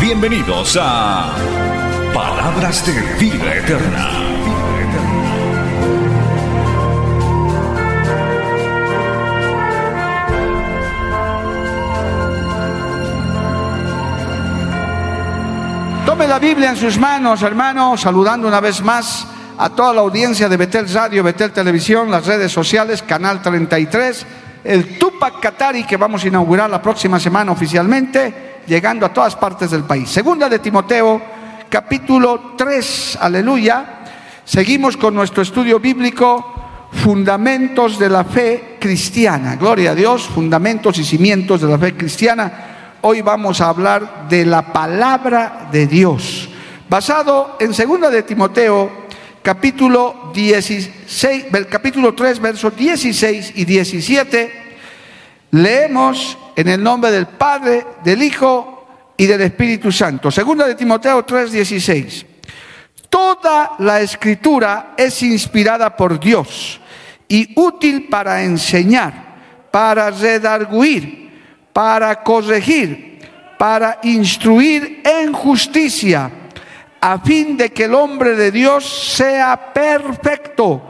Bienvenidos a Palabras de Vida Eterna. Tome la Biblia en sus manos, hermano, saludando una vez más a toda la audiencia de Betel Radio, Betel Televisión, las redes sociales, Canal 33, el Tupac Katari, que vamos a inaugurar la próxima semana oficialmente, llegando a todas partes del país. Segunda de Timoteo, capítulo 3, aleluya. Seguimos con nuestro estudio bíblico, fundamentos de la fe cristiana. Gloria a Dios, fundamentos y cimientos de la fe cristiana. Hoy vamos a hablar de la palabra de Dios, basado en 2 de Timoteo, capítulo 16, capítulo 3, versos 16 y 17. Leemos en el nombre del Padre, del Hijo y del Espíritu Santo. 2 de Timoteo 3, 16. Toda la escritura es inspirada por Dios y útil para enseñar, para redarguir, para corregir, para instruir en justicia, a fin de que el hombre de Dios sea perfecto,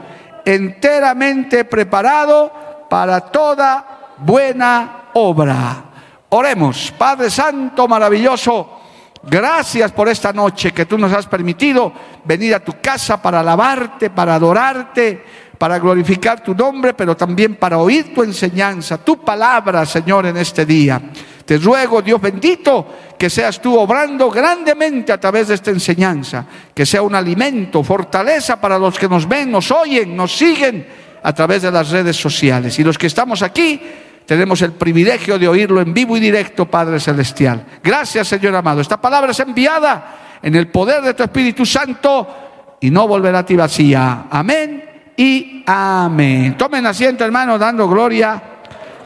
enteramente preparado para toda buena obra. Oremos. Padre Santo, maravilloso, gracias por esta noche que tú nos has permitido venir a tu casa para alabarte, para adorarte, para glorificar tu nombre, pero también para oír tu enseñanza, tu palabra, Señor, en este día. Te ruego, Dios bendito, que seas tú obrando grandemente a través de esta enseñanza, que sea un alimento, fortaleza para los que nos ven, nos oyen, nos siguen a través de las redes sociales. Y los que estamos aquí tenemos el privilegio de oírlo en vivo y directo, Padre Celestial. Gracias, Señor amado. Esta palabra es enviada en el poder de tu Espíritu Santo y no volverá a ti vacía. Amén. Y amén. Tomen asiento, hermanos, dando gloria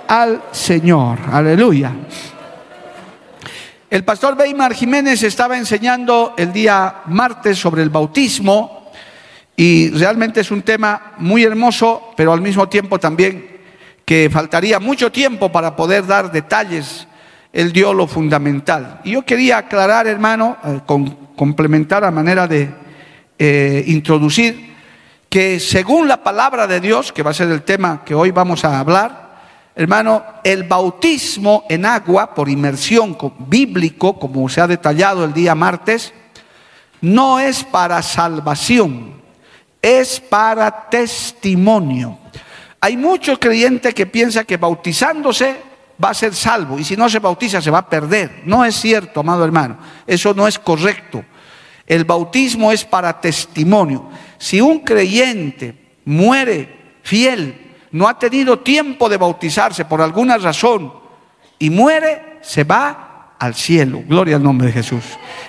al Señor. Aleluya. El pastor Weymar Jiménez estaba enseñando el día martes sobre el bautismo, y realmente es un tema muy hermoso, pero al mismo tiempo también que faltaría mucho tiempo para poder dar detalles. Él dio lo fundamental. Y yo quería aclarar, hermano, complementar a manera de introducir, que según la palabra de Dios, que va a ser el tema que hoy vamos a hablar, hermano, el bautismo en agua por inmersión bíblico, como se ha detallado el día martes, no es para salvación, es para testimonio. Hay muchos creyentes que piensan que bautizándose va a ser salvo, y si no se bautiza se va a perder. No es cierto, amado hermano, eso no es correcto. El bautismo es para testimonio. Si un creyente muere fiel, no ha tenido tiempo de bautizarse por alguna razón y muere, se va al cielo. Gloria al nombre de Jesús.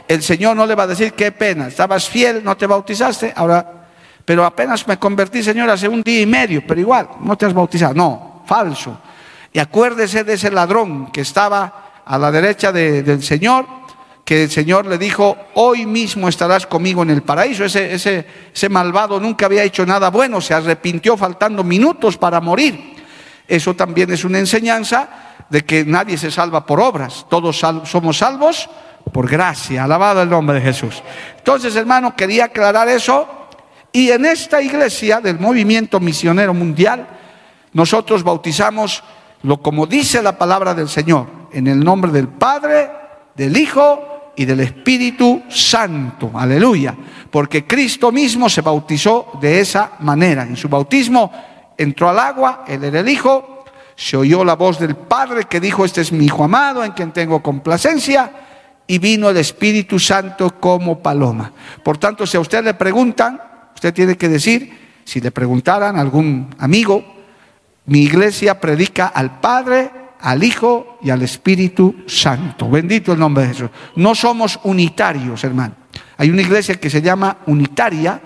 El Señor no le va a decir: qué pena, estabas fiel, no te bautizaste, ahora, pero apenas me convertí, Señor, hace un día y medio, pero igual, no te has bautizado. No, falso. Y acuérdese de ese ladrón que estaba a la derecha del Señor, que el Señor le dijo: hoy mismo estarás conmigo en el paraíso. Ese malvado nunca había hecho nada bueno, se arrepintió faltando minutos para morir. Eso también es una enseñanza de que nadie se salva por obras, todos somos salvos por gracia. Alabado el nombre de Jesús. Entonces, hermano, quería aclarar eso. Y en esta iglesia del Movimiento Misionero Mundial, nosotros bautizamos como dice la palabra del Señor, en el nombre del Padre, del Hijo y del Espíritu Santo. Aleluya. Porque Cristo mismo se bautizó de esa manera. En su bautismo entró al agua, él era el Hijo, se oyó la voz del Padre que dijo: este es mi Hijo amado, en quien tengo complacencia, y vino el Espíritu Santo como paloma. Por tanto, si a usted le preguntan, usted tiene que decir, si le preguntaran a algún amigo: mi iglesia predica al Padre, al Hijo y al Espíritu Santo. Bendito el nombre de Jesús. No somos unitarios, hermano. Hay una iglesia que se llama unitaria,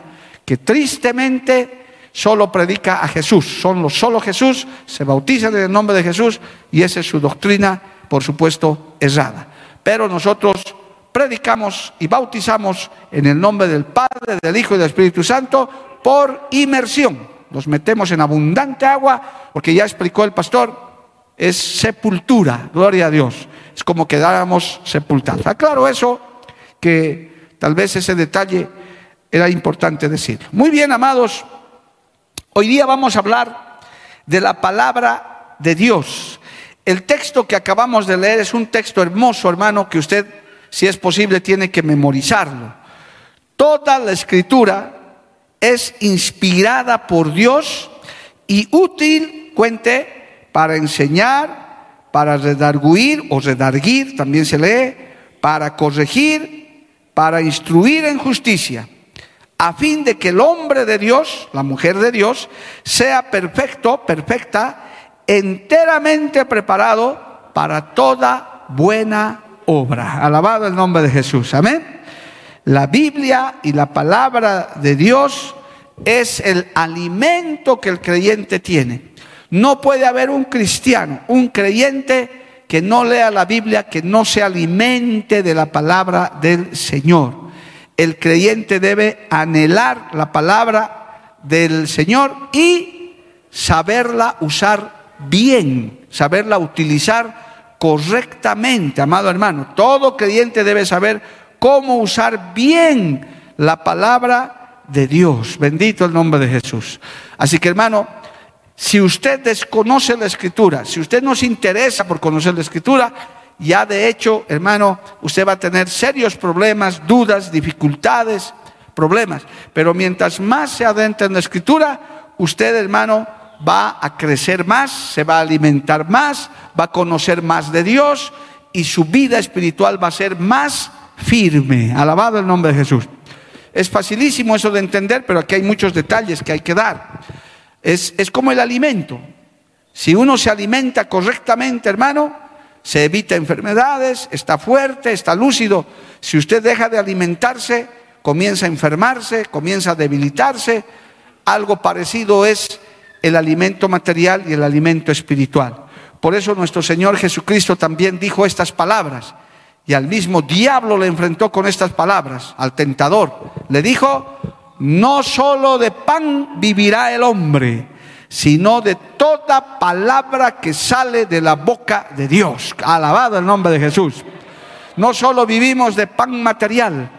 que tristemente solo predica a Jesús. Son los solo Jesús, se bautizan en el nombre de Jesús, y esa es su doctrina, por supuesto, errada. Pero nosotros predicamos y bautizamos en el nombre del Padre, del Hijo y del Espíritu Santo por inmersión. Los metemos en abundante agua, porque ya explicó el pastor, es sepultura, gloria a Dios. Es como quedáramos sepultados. Aclaro eso, que tal vez ese detalle era importante decirlo. Muy bien, amados, hoy día vamos a hablar de la palabra de Dios. El texto que acabamos de leer es un texto hermoso, hermano, que usted, si es posible, tiene que memorizarlo. Toda la Escritura es inspirada por Dios y útil, cuente, para enseñar, para redarguir o redarguir, también se lee, para corregir, para instruir en justicia, a fin de que el hombre de Dios, la mujer de Dios, sea perfecto, perfecta, enteramente preparado para toda buena obra. Alabado el nombre de Jesús, amén. La Biblia y la palabra de Dios es el alimento que el creyente tiene. No puede haber un cristiano, un creyente que no lea la Biblia, que no se alimente de la palabra del Señor. El creyente debe anhelar la palabra del Señor y saberla usar bien, saberla utilizar correctamente, amado hermano. Todo creyente debe saber cómo usar bien la palabra de Dios. Bendito el nombre de Jesús. Así que, hermano, si usted desconoce la Escritura, si usted no se interesa por conocer la Escritura, ya de hecho, hermano, usted va a tener serios problemas, dudas, dificultades, problemas. Pero mientras más se adentra en la Escritura, usted, hermano, va a crecer más, se va a alimentar más, va a conocer más de Dios y su vida espiritual va a ser más firme. Alabado el nombre de Jesús. Es facilísimo eso de entender, pero aquí hay muchos detalles que hay que dar. Es como el alimento. Si uno se alimenta correctamente, hermano, se evita enfermedades, está fuerte, está lúcido. Si usted deja de alimentarse, comienza a enfermarse, comienza a debilitarse. Algo parecido es el alimento material y el alimento espiritual. Por eso nuestro Señor Jesucristo también dijo estas palabras. Y al mismo diablo le enfrentó con estas palabras, al tentador. Le dijo: no solo de pan vivirá el hombre, sino de toda palabra que sale de la boca de Dios. Alabado el nombre de Jesús. No solo vivimos de pan material.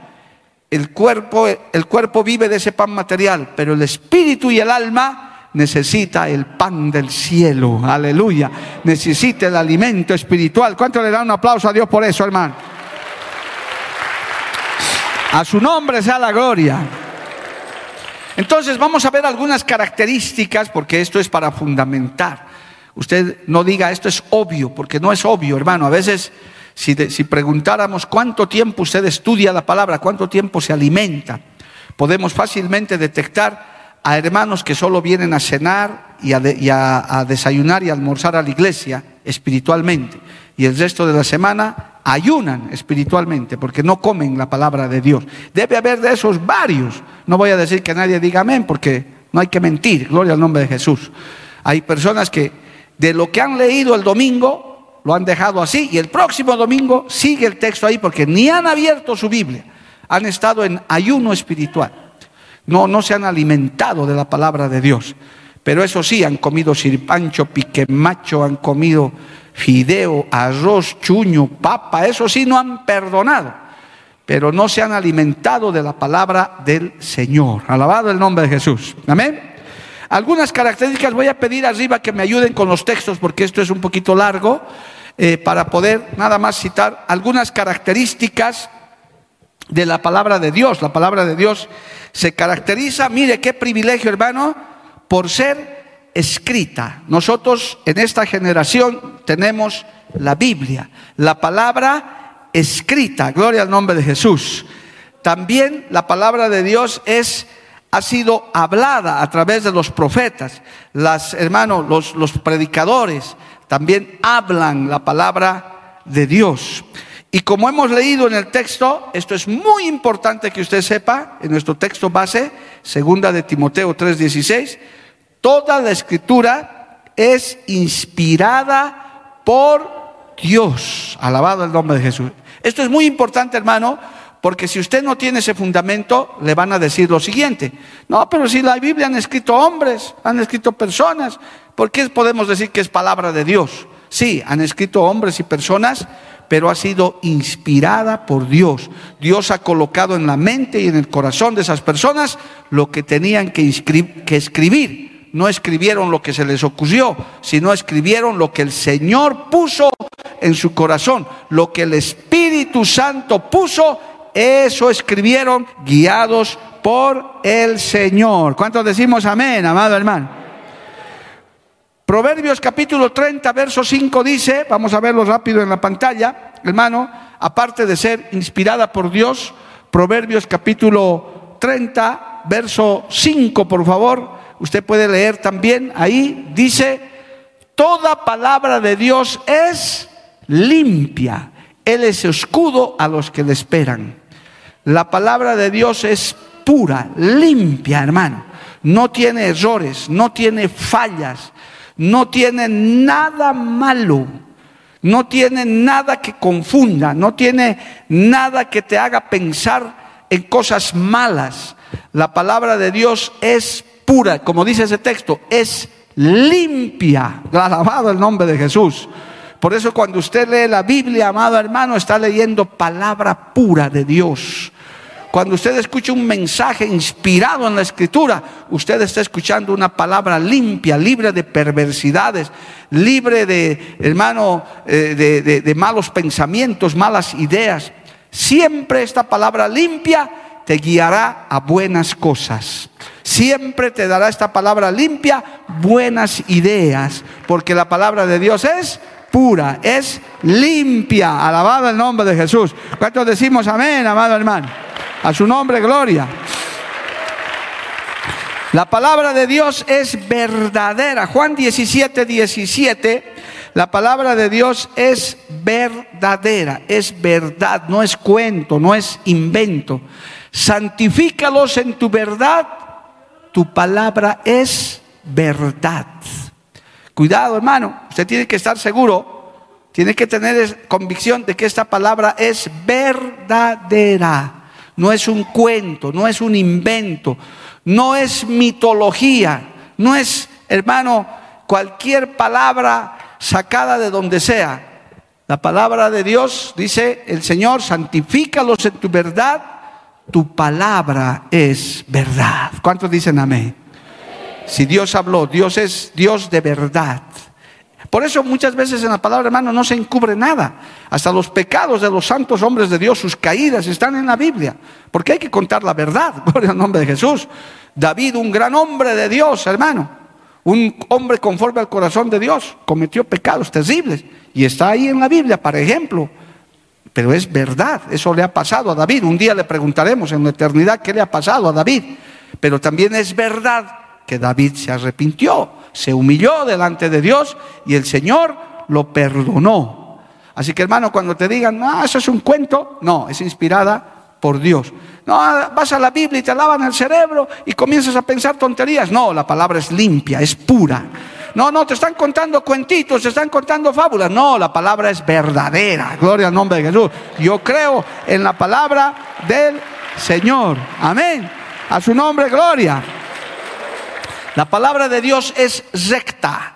El cuerpo vive de ese pan material, pero el espíritu y el alma necesita el pan del cielo. Aleluya. Necesita el alimento espiritual. ¿Cuánto le dan un aplauso a Dios por eso, hermano? A su nombre sea la gloria. Entonces vamos a ver algunas características, porque esto es para fundamentar. Usted no diga esto es obvio, porque no es obvio, hermano. A veces si preguntáramos cuánto tiempo usted estudia la palabra, cuánto tiempo se alimenta, podemos fácilmente detectar a hermanos que solo vienen a cenar y a desayunar y almorzar a la iglesia espiritualmente. Y el resto de la semana ayunan espiritualmente porque no comen la palabra de Dios. Debe haber de esos varios. No voy a decir que nadie diga amén porque no hay que mentir. Gloria al nombre de Jesús. Hay personas que de lo que han leído el domingo lo han dejado así y el próximo domingo sigue el texto ahí porque ni han abierto su Biblia. Han estado en ayuno espiritual. No se han alimentado de la palabra de Dios. Pero eso sí, han comido sirpancho, piquemacho, han comido fideo, arroz, chuño, papa, eso sí no han perdonado, pero no se han alimentado de la palabra del Señor. Alabado el nombre de Jesús. Amén. Algunas características, voy a pedir arriba que me ayuden con los textos porque esto es un poquito largo, para poder nada más citar algunas características de la palabra de Dios. La palabra de Dios se caracteriza, mire qué privilegio, hermano, por ser escrita. Nosotros en esta generación tenemos la Biblia, la palabra escrita. Gloria al nombre de Jesús. También la palabra de Dios ha sido hablada a través de los profetas, hermanos, los predicadores, también hablan la palabra de Dios. Y como hemos leído en el texto, esto es muy importante que usted sepa, en nuestro texto base, segunda de Timoteo 3:16, toda la escritura es inspirada por Dios. Alabado el nombre de Jesús. Esto es muy importante, hermano, porque si usted no tiene ese fundamento, le van a decir lo siguiente: no, pero si la Biblia han escrito hombres, han escrito personas, ¿por qué podemos decir que es palabra de Dios? Sí, han escrito hombres y personas, pero ha sido inspirada por Dios. Dios ha colocado en la mente y en el corazón de esas personas lo que tenían que escribir. No escribieron lo que se les ocurrió, sino escribieron lo que el Señor puso en su corazón. Lo que el Espíritu Santo puso, eso escribieron, guiados por el Señor. ¿Cuántos decimos amén, amado hermano? Proverbios capítulo 30, verso 5 dice, vamos a verlo rápido en la pantalla, hermano, aparte de ser inspirada por Dios, Proverbios capítulo 30, verso 5, por favor, usted puede leer también, ahí dice, toda palabra de Dios es limpia, Él es escudo a los que le esperan. La palabra de Dios es pura, limpia, hermano, no tiene errores, no tiene fallas. No tiene nada malo, no tiene nada que confunda, no tiene nada que te haga pensar en cosas malas. La palabra de Dios es pura, como dice ese texto, es limpia. Alabado el nombre de Jesús. Por eso cuando usted lee la Biblia, amado hermano, está leyendo palabra pura de Dios. Cuando usted escucha un mensaje inspirado en la Escritura, usted está escuchando una palabra limpia, libre de perversidades, libre de, hermano, de malos pensamientos, malas ideas. Siempre esta palabra limpia te guiará a buenas cosas. Siempre te dará esta palabra limpia buenas ideas, porque la palabra de Dios es pura, es limpia. Alabado el nombre de Jesús. ¿Cuántos decimos amén, amado hermano? A su nombre, gloria. La palabra de Dios es verdadera. Juan 17:17. La palabra de Dios es verdadera, es verdad, no es cuento, no es invento. Santifícalos en tu verdad, tu palabra es verdad. Cuidado, hermano, usted tiene que estar seguro, tiene que tener convicción de que esta palabra es verdadera. No es un cuento, no es un invento, no es mitología, no es, hermano, cualquier palabra sacada de donde sea. La palabra de Dios, dice el Señor, santifícalos en tu verdad, tu palabra es verdad. ¿Cuántos dicen amén? Si Dios habló, Dios es Dios de verdad. Por eso muchas veces en la palabra, hermano, no se encubre nada. Hasta los pecados de los santos hombres de Dios, sus caídas, están en la Biblia. Porque hay que contar la verdad, gloria al nombre de Jesús. David, un gran hombre de Dios, hermano. Un hombre conforme al corazón de Dios. Cometió pecados terribles. Y está ahí en la Biblia, por ejemplo. Pero es verdad, eso le ha pasado a David. Un día le preguntaremos en la eternidad qué le ha pasado a David. Pero también es verdad que David se arrepintió. Se humilló delante de Dios y el Señor lo perdonó. Así que, hermano, cuando te digan, no, eso es un cuento, no, es inspirada por Dios. No, vas a la Biblia y te lavan el cerebro y comienzas a pensar tonterías. No, la palabra es limpia, es pura. No, no, te están contando cuentitos, te están contando fábulas. No, la palabra es verdadera. Gloria al nombre de Jesús. Yo creo en la palabra del Señor. Amén. A su nombre, gloria. La palabra de Dios es recta.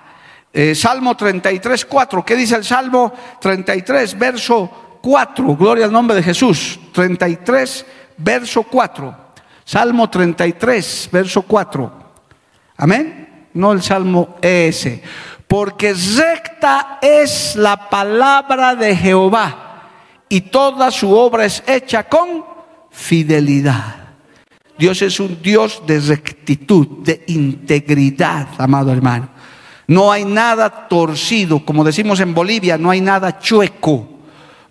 Salmo 33, 4. ¿Qué dice el Salmo 33, verso 4? Gloria al nombre de Jesús. 33, verso 4. Salmo 33, verso 4. Amén. No el Salmo ese. Porque recta es la palabra de Jehová, y toda su obra es hecha con fidelidad. Dios es un Dios de rectitud, de integridad, amado hermano. No hay nada torcido, como decimos en Bolivia, no hay nada chueco,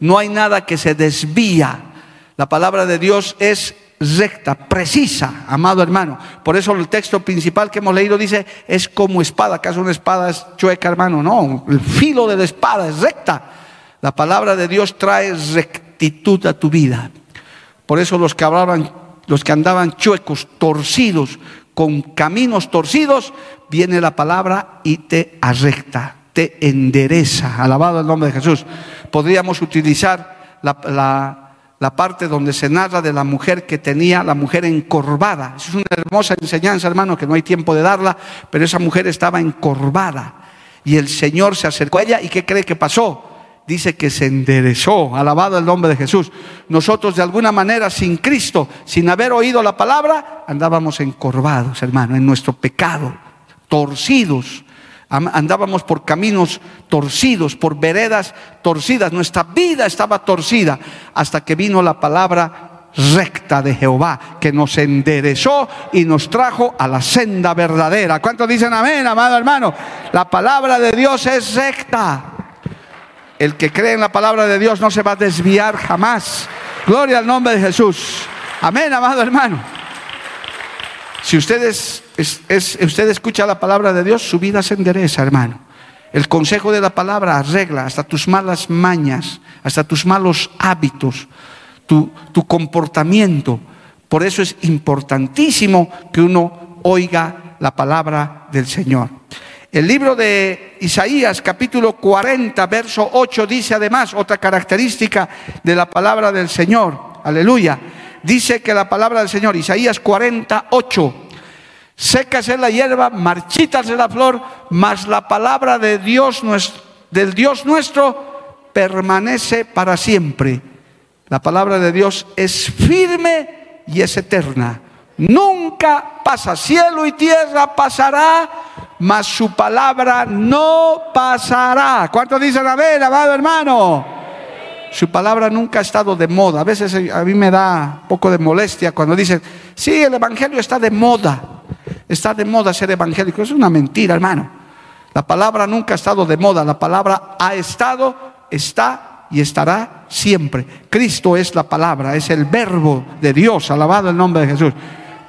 no hay nada que se desvía. La palabra de Dios es recta, precisa, amado hermano. Por eso el texto principal que hemos leído dice, es como espada. ¿Acaso una espada es chueca, hermano? No, el filo de la espada es recta. La palabra de Dios trae rectitud a tu vida. Por eso los que hablaban, los que andaban chuecos, torcidos, con caminos torcidos, viene la palabra y te arrecta, te endereza. Alabado el nombre de Jesús. Podríamos utilizar la parte donde se narra de la mujer que tenía, la mujer encorvada. Es una hermosa enseñanza, hermano, que no hay tiempo de darla, pero esa mujer estaba encorvada. Y el Señor se acercó a ella, ¿y qué cree que pasó? Dice que se enderezó. Alabado el nombre de Jesús. Nosotros de alguna manera sin Cristo, sin haber oído la palabra, andábamos encorvados, hermano, en nuestro pecado, torcidos. Andábamos por caminos torcidos, por veredas torcidas. Nuestra vida estaba torcida hasta que vino la palabra recta de Jehová, que nos enderezó y nos trajo a la senda verdadera. ¿Cuántos dicen amén, amado hermano? La palabra de Dios es recta. El que cree en la palabra de Dios no se va a desviar jamás. Gloria al nombre de Jesús. Amén, amado hermano. Si usted escucha la palabra de Dios, su vida se endereza, hermano. El consejo de la palabra arregla hasta tus malas mañas, hasta tus malos hábitos, tu comportamiento. Por eso es importantísimo que uno oiga la palabra del Señor. El libro de Isaías, capítulo 40, verso 8, dice además, otra característica de la palabra del Señor, aleluya, dice que la palabra del Señor, Isaías 40, 8, sécase la hierba, marchítase la flor, mas la palabra de Dios, del Dios nuestro, permanece para siempre. La palabra de Dios es firme y es eterna. Nunca pasa, cielo y tierra pasará, mas su palabra no pasará. ¿Cuántos dicen amén, amado hermano? Sí. Su palabra nunca ha estado de moda. A veces a mí me da un poco de molestia cuando dicen, sí, el evangelio está de moda. Está de moda ser evangélico. Es una mentira, hermano. La palabra nunca ha estado de moda. La palabra ha estado, está y estará siempre. Cristo es la palabra, es el verbo de Dios. Alabado el nombre de Jesús.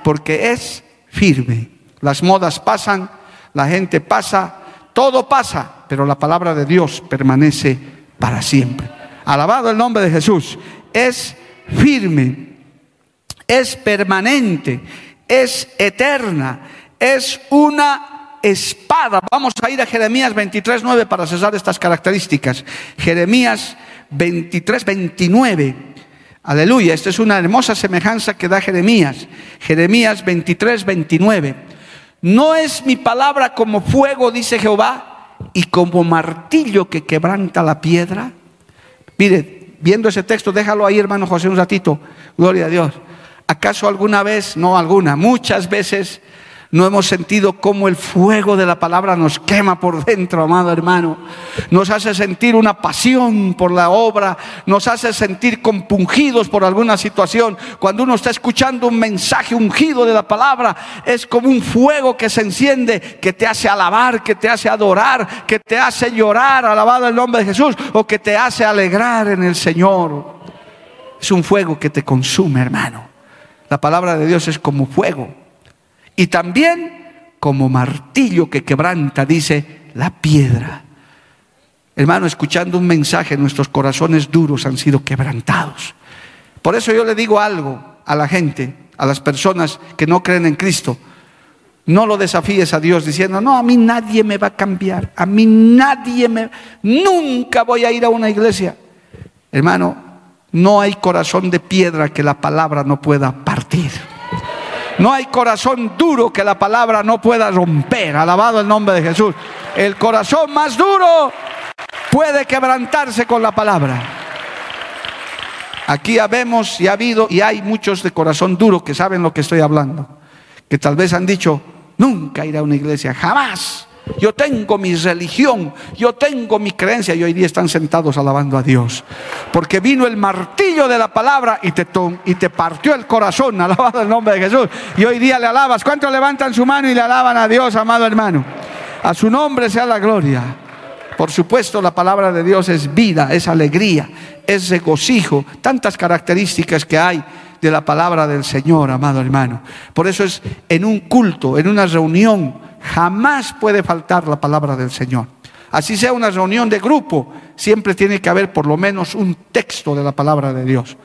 Porque es firme. Las modas pasan, la gente pasa, todo pasa, pero la palabra de Dios permanece para siempre. Alabado el nombre de Jesús. Es firme, es permanente, es eterna, es una espada. Vamos a ir a Jeremías 23:9 para cesar estas características. Jeremías 23:29. Aleluya, esta es una hermosa semejanza que da Jeremías. Jeremías 23:29. No es mi palabra como fuego, dice Jehová, y como martillo que quebranta la piedra. Mire, viendo ese texto, déjalo ahí, hermano José, un ratito. Gloria a Dios. ¿Acaso alguna vez, no alguna, muchas veces no hemos sentido cómo el fuego de la palabra nos quema por dentro, amado hermano? Nos hace sentir una pasión por la obra, nos hace sentir compungidos por alguna situación. Cuando uno está escuchando un mensaje ungido de la palabra, es como un fuego que se enciende, que te hace alabar, que te hace adorar, que te hace llorar, alabado el nombre de Jesús, o que te hace alegrar en el Señor. Es un fuego que te consume, hermano. La palabra de Dios es como fuego. Y también como martillo que quebranta, dice, la piedra. Hermano, escuchando un mensaje, nuestros corazones duros han sido quebrantados. Por eso yo le digo algo a la gente, a las personas que no creen en Cristo. No lo desafíes a Dios diciendo, no, a mí nadie me va a cambiar. A mí nadie me... Nunca voy a ir a una iglesia. Hermano, no hay corazón de piedra que la palabra no pueda partir. No hay corazón duro que la palabra no pueda romper. Alabado el nombre de Jesús. El corazón más duro puede quebrantarse con la palabra. Aquí habemos y ha habido y hay muchos de corazón duro que saben lo que estoy hablando. Que tal vez han dicho, nunca iré a una iglesia, jamás. Yo tengo mi religión, yo tengo mi creencia, y hoy día están sentados alabando a Dios. Porque vino el martillo de la palabra y te partió el corazón, alabado el nombre de Jesús. Y hoy día le alabas. ¿Cuántos levantan su mano y le alaban a Dios, amado hermano? A su nombre sea la gloria. Por supuesto, la palabra de Dios es vida, es alegría, es regocijo. Tantas características que hay de la palabra del Señor, amado hermano. Por eso es en un culto, en una reunión, jamás puede faltar la palabra del Señor. Así sea una reunión de grupo, siempre tiene que haber por lo menos un texto de la palabra de Dios.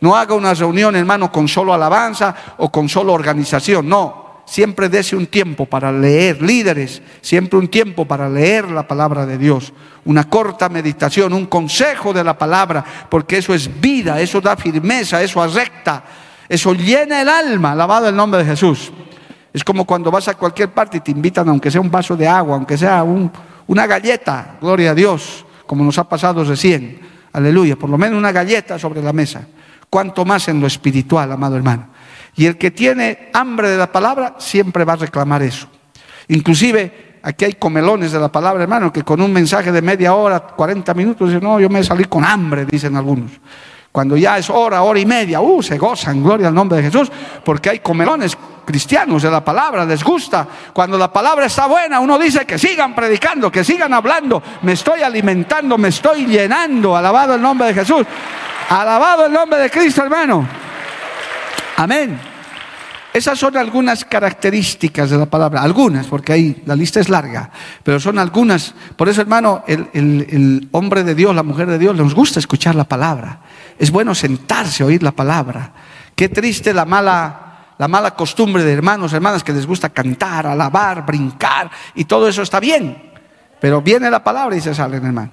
No haga una reunión, hermano, con solo alabanza o con solo organización, no. Siempre dése un tiempo para leer, líderes, siempre un tiempo para leer la palabra de Dios. Una corta meditación, un consejo de la palabra, porque eso es vida, eso da firmeza, eso arrecta, eso llena el alma, alabado el nombre de Jesús. Es como cuando vas a cualquier parte y te invitan, aunque sea un vaso de agua, aunque sea una galleta, gloria a Dios, como nos ha pasado recién, aleluya, por lo menos una galleta sobre la mesa. Cuanto más en lo espiritual, amado hermano. Y el que tiene hambre de la palabra siempre va a reclamar eso. Inclusive, aquí hay comelones de la palabra, hermano, que con un mensaje de media hora, 40 minutos, dicen, no, yo me salí con hambre, dicen algunos. Cuando ya es hora, hora y media, se gozan, gloria al nombre de Jesús, porque hay comelones cristianos de la palabra, les gusta. Cuando la palabra está buena, uno dice que sigan predicando, que sigan hablando, me estoy alimentando, me estoy llenando, alabado el nombre de Jesús, alabado el nombre de Cristo, hermano. Amén. Esas son algunas características de la palabra. Algunas, porque ahí la lista es larga. Pero son algunas. Por eso, hermano, el hombre de Dios, la mujer de Dios, nos gusta escuchar la palabra. Es bueno sentarse a oír la palabra. Qué triste la mala costumbre de hermanos, hermanas, que les gusta cantar, alabar, brincar. Y todo eso está bien. Pero viene la palabra y se salen, hermano.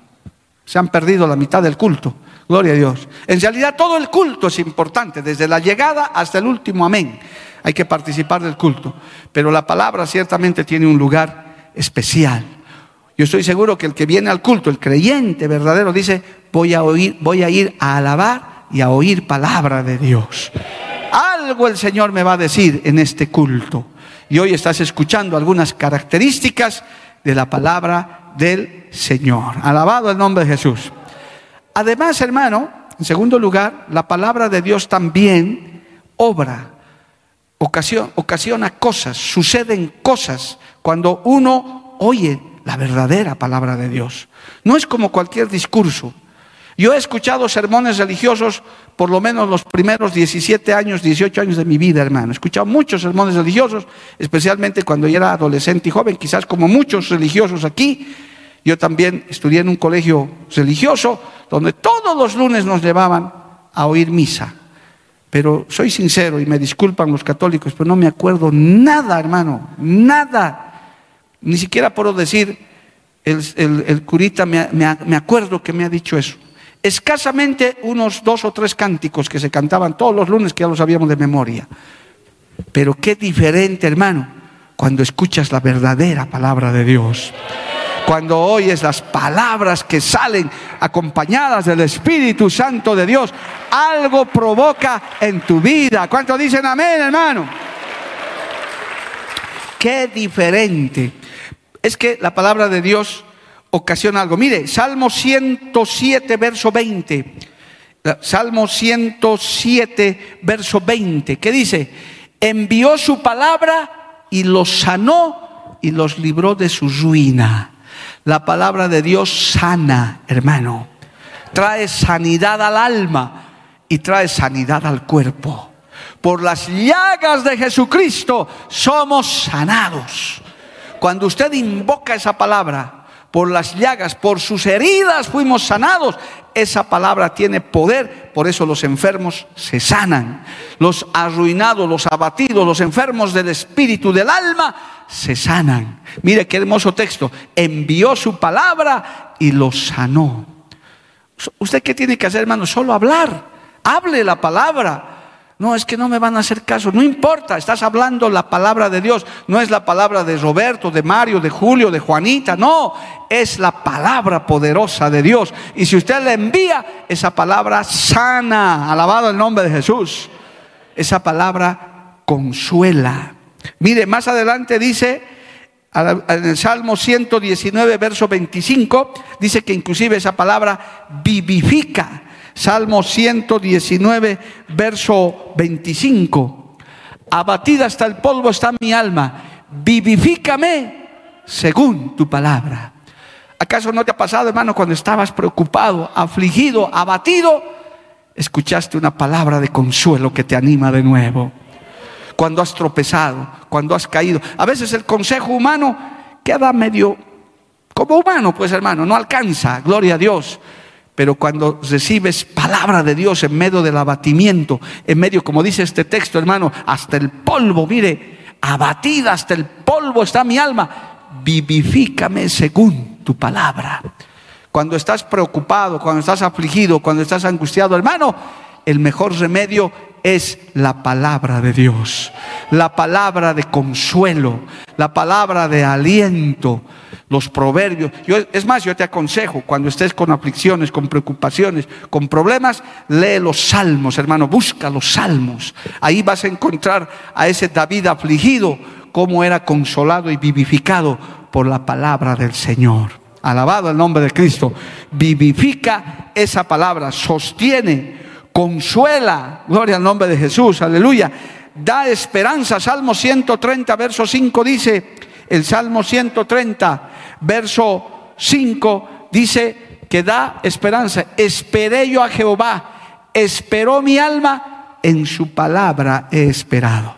Se han perdido la mitad del culto. Gloria a Dios. En realidad todo el culto es importante, desde la llegada hasta el último amén. Hay que participar del culto. Pero la palabra ciertamente tiene un lugar especial. Yo estoy seguro que el que viene al culto, el creyente verdadero, dice, voy a ir a alabar y a oír palabra de Dios. Algo el Señor me va a decir en este culto. Y hoy estás escuchando algunas características de la palabra del Señor. Alabado el nombre de Jesús. Además, hermano, en segundo lugar, la palabra de Dios también obra, ocasiona cosas, suceden cosas cuando uno oye la verdadera palabra de Dios. No es como cualquier discurso. Yo he escuchado sermones religiosos por lo menos los primeros 17 años, 18 años de mi vida, hermano. He escuchado muchos sermones religiosos, especialmente cuando yo era adolescente y joven, quizás como muchos religiosos aquí. Yo también estudié en un colegio religioso donde todos los lunes nos llevaban a oír misa. Pero soy sincero y me disculpan los católicos, pero no me acuerdo nada, hermano, nada. Ni siquiera puedo decir, el curita me acuerdo que me ha dicho eso. Escasamente unos 2 o 3 cánticos que se cantaban todos los lunes que ya los sabíamos de memoria. Pero qué diferente, hermano, cuando escuchas la verdadera palabra de Dios. Cuando oyes las palabras que salen acompañadas del Espíritu Santo de Dios, algo provoca en tu vida. ¿Cuántos dicen amén, hermano? ¡Qué diferente! Es que la palabra de Dios ocasiona algo. Mire, Salmo 107, verso 20. Salmo 107, verso 20. ¿Qué dice? Envió su palabra y los sanó y los libró de su ruina. La palabra de Dios sana, hermano. Trae sanidad al alma y trae sanidad al cuerpo. Por las llagas de Jesucristo somos sanados. Cuando usted invoca esa palabra, por las llagas, por sus heridas fuimos sanados. Esa palabra tiene poder, por eso los enfermos se sanan. Los arruinados, los abatidos, los enfermos del espíritu, del alma, se sanan. Mire qué hermoso texto. Envió su palabra y los sanó. ¿Usted qué tiene que hacer, hermano? Solo hablar. Hable la palabra. No, es que no me van a hacer caso. No importa, estás hablando la palabra de Dios. No es la palabra de Roberto, de Mario, de Julio, de Juanita. No, es la palabra poderosa de Dios. Y si usted le envía, esa palabra sana. Alabado el nombre de Jesús. Esa palabra consuela. Mire, más adelante dice, en el Salmo 119, verso 25, dice que inclusive esa palabra vivifica. Salmo 119, verso 25. Abatida hasta el polvo está mi alma, vivifícame según tu palabra. ¿Acaso no te ha pasado, hermano, cuando estabas preocupado, afligido, abatido? escuchaste una palabra de consuelo que te anima de nuevo. Cuando has tropezado, cuando has caído. A veces el consejo humano queda medio como humano, pues hermano, no alcanza, gloria a Dios. Pero cuando recibes palabra de Dios en medio del abatimiento, en medio, como dice este texto, hermano, hasta el polvo, mire, abatida hasta el polvo está mi alma, vivifícame según tu palabra. Cuando estás preocupado, cuando estás afligido, cuando estás angustiado, hermano, el mejor remedio es la palabra de Dios, la palabra de consuelo, la palabra de aliento, los proverbios. Yo te aconsejo, cuando estés con aflicciones, con preocupaciones, con problemas, lee los salmos, hermano, busca los salmos. Ahí vas a encontrar a ese David afligido, cómo era consolado y vivificado por la palabra del Señor. Alabado el nombre de Cristo. Vivifica esa palabra, sostiene, consuela, gloria al nombre de Jesús, aleluya. Da esperanza. Salmo 130, verso 5 dice, el Salmo 130, verso 5 dice que da esperanza. Esperé yo a Jehová, esperó mi alma, en su palabra he esperado.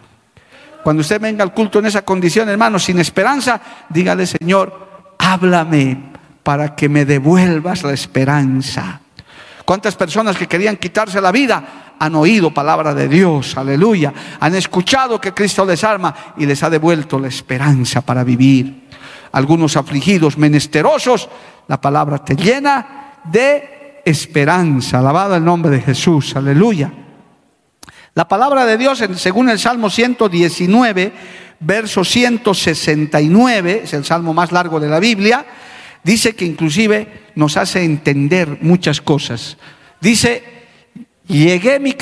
Cuando usted venga al culto en esa condición, hermano, sin esperanza, dígale: Señor, háblame para que me devuelvas la esperanza. ¿Cuántas personas que querían quitarse la vida han oído palabra de Dios? Aleluya. Han escuchado que Cristo les arma y les ha devuelto la esperanza para vivir. Algunos afligidos, menesterosos, la palabra te llena de esperanza. Alabado el nombre de Jesús. Aleluya. La palabra de Dios, según el Salmo 119, verso 169, es el salmo más largo de la Biblia, dice que inclusive nos hace entender muchas cosas. Dice: llegue mi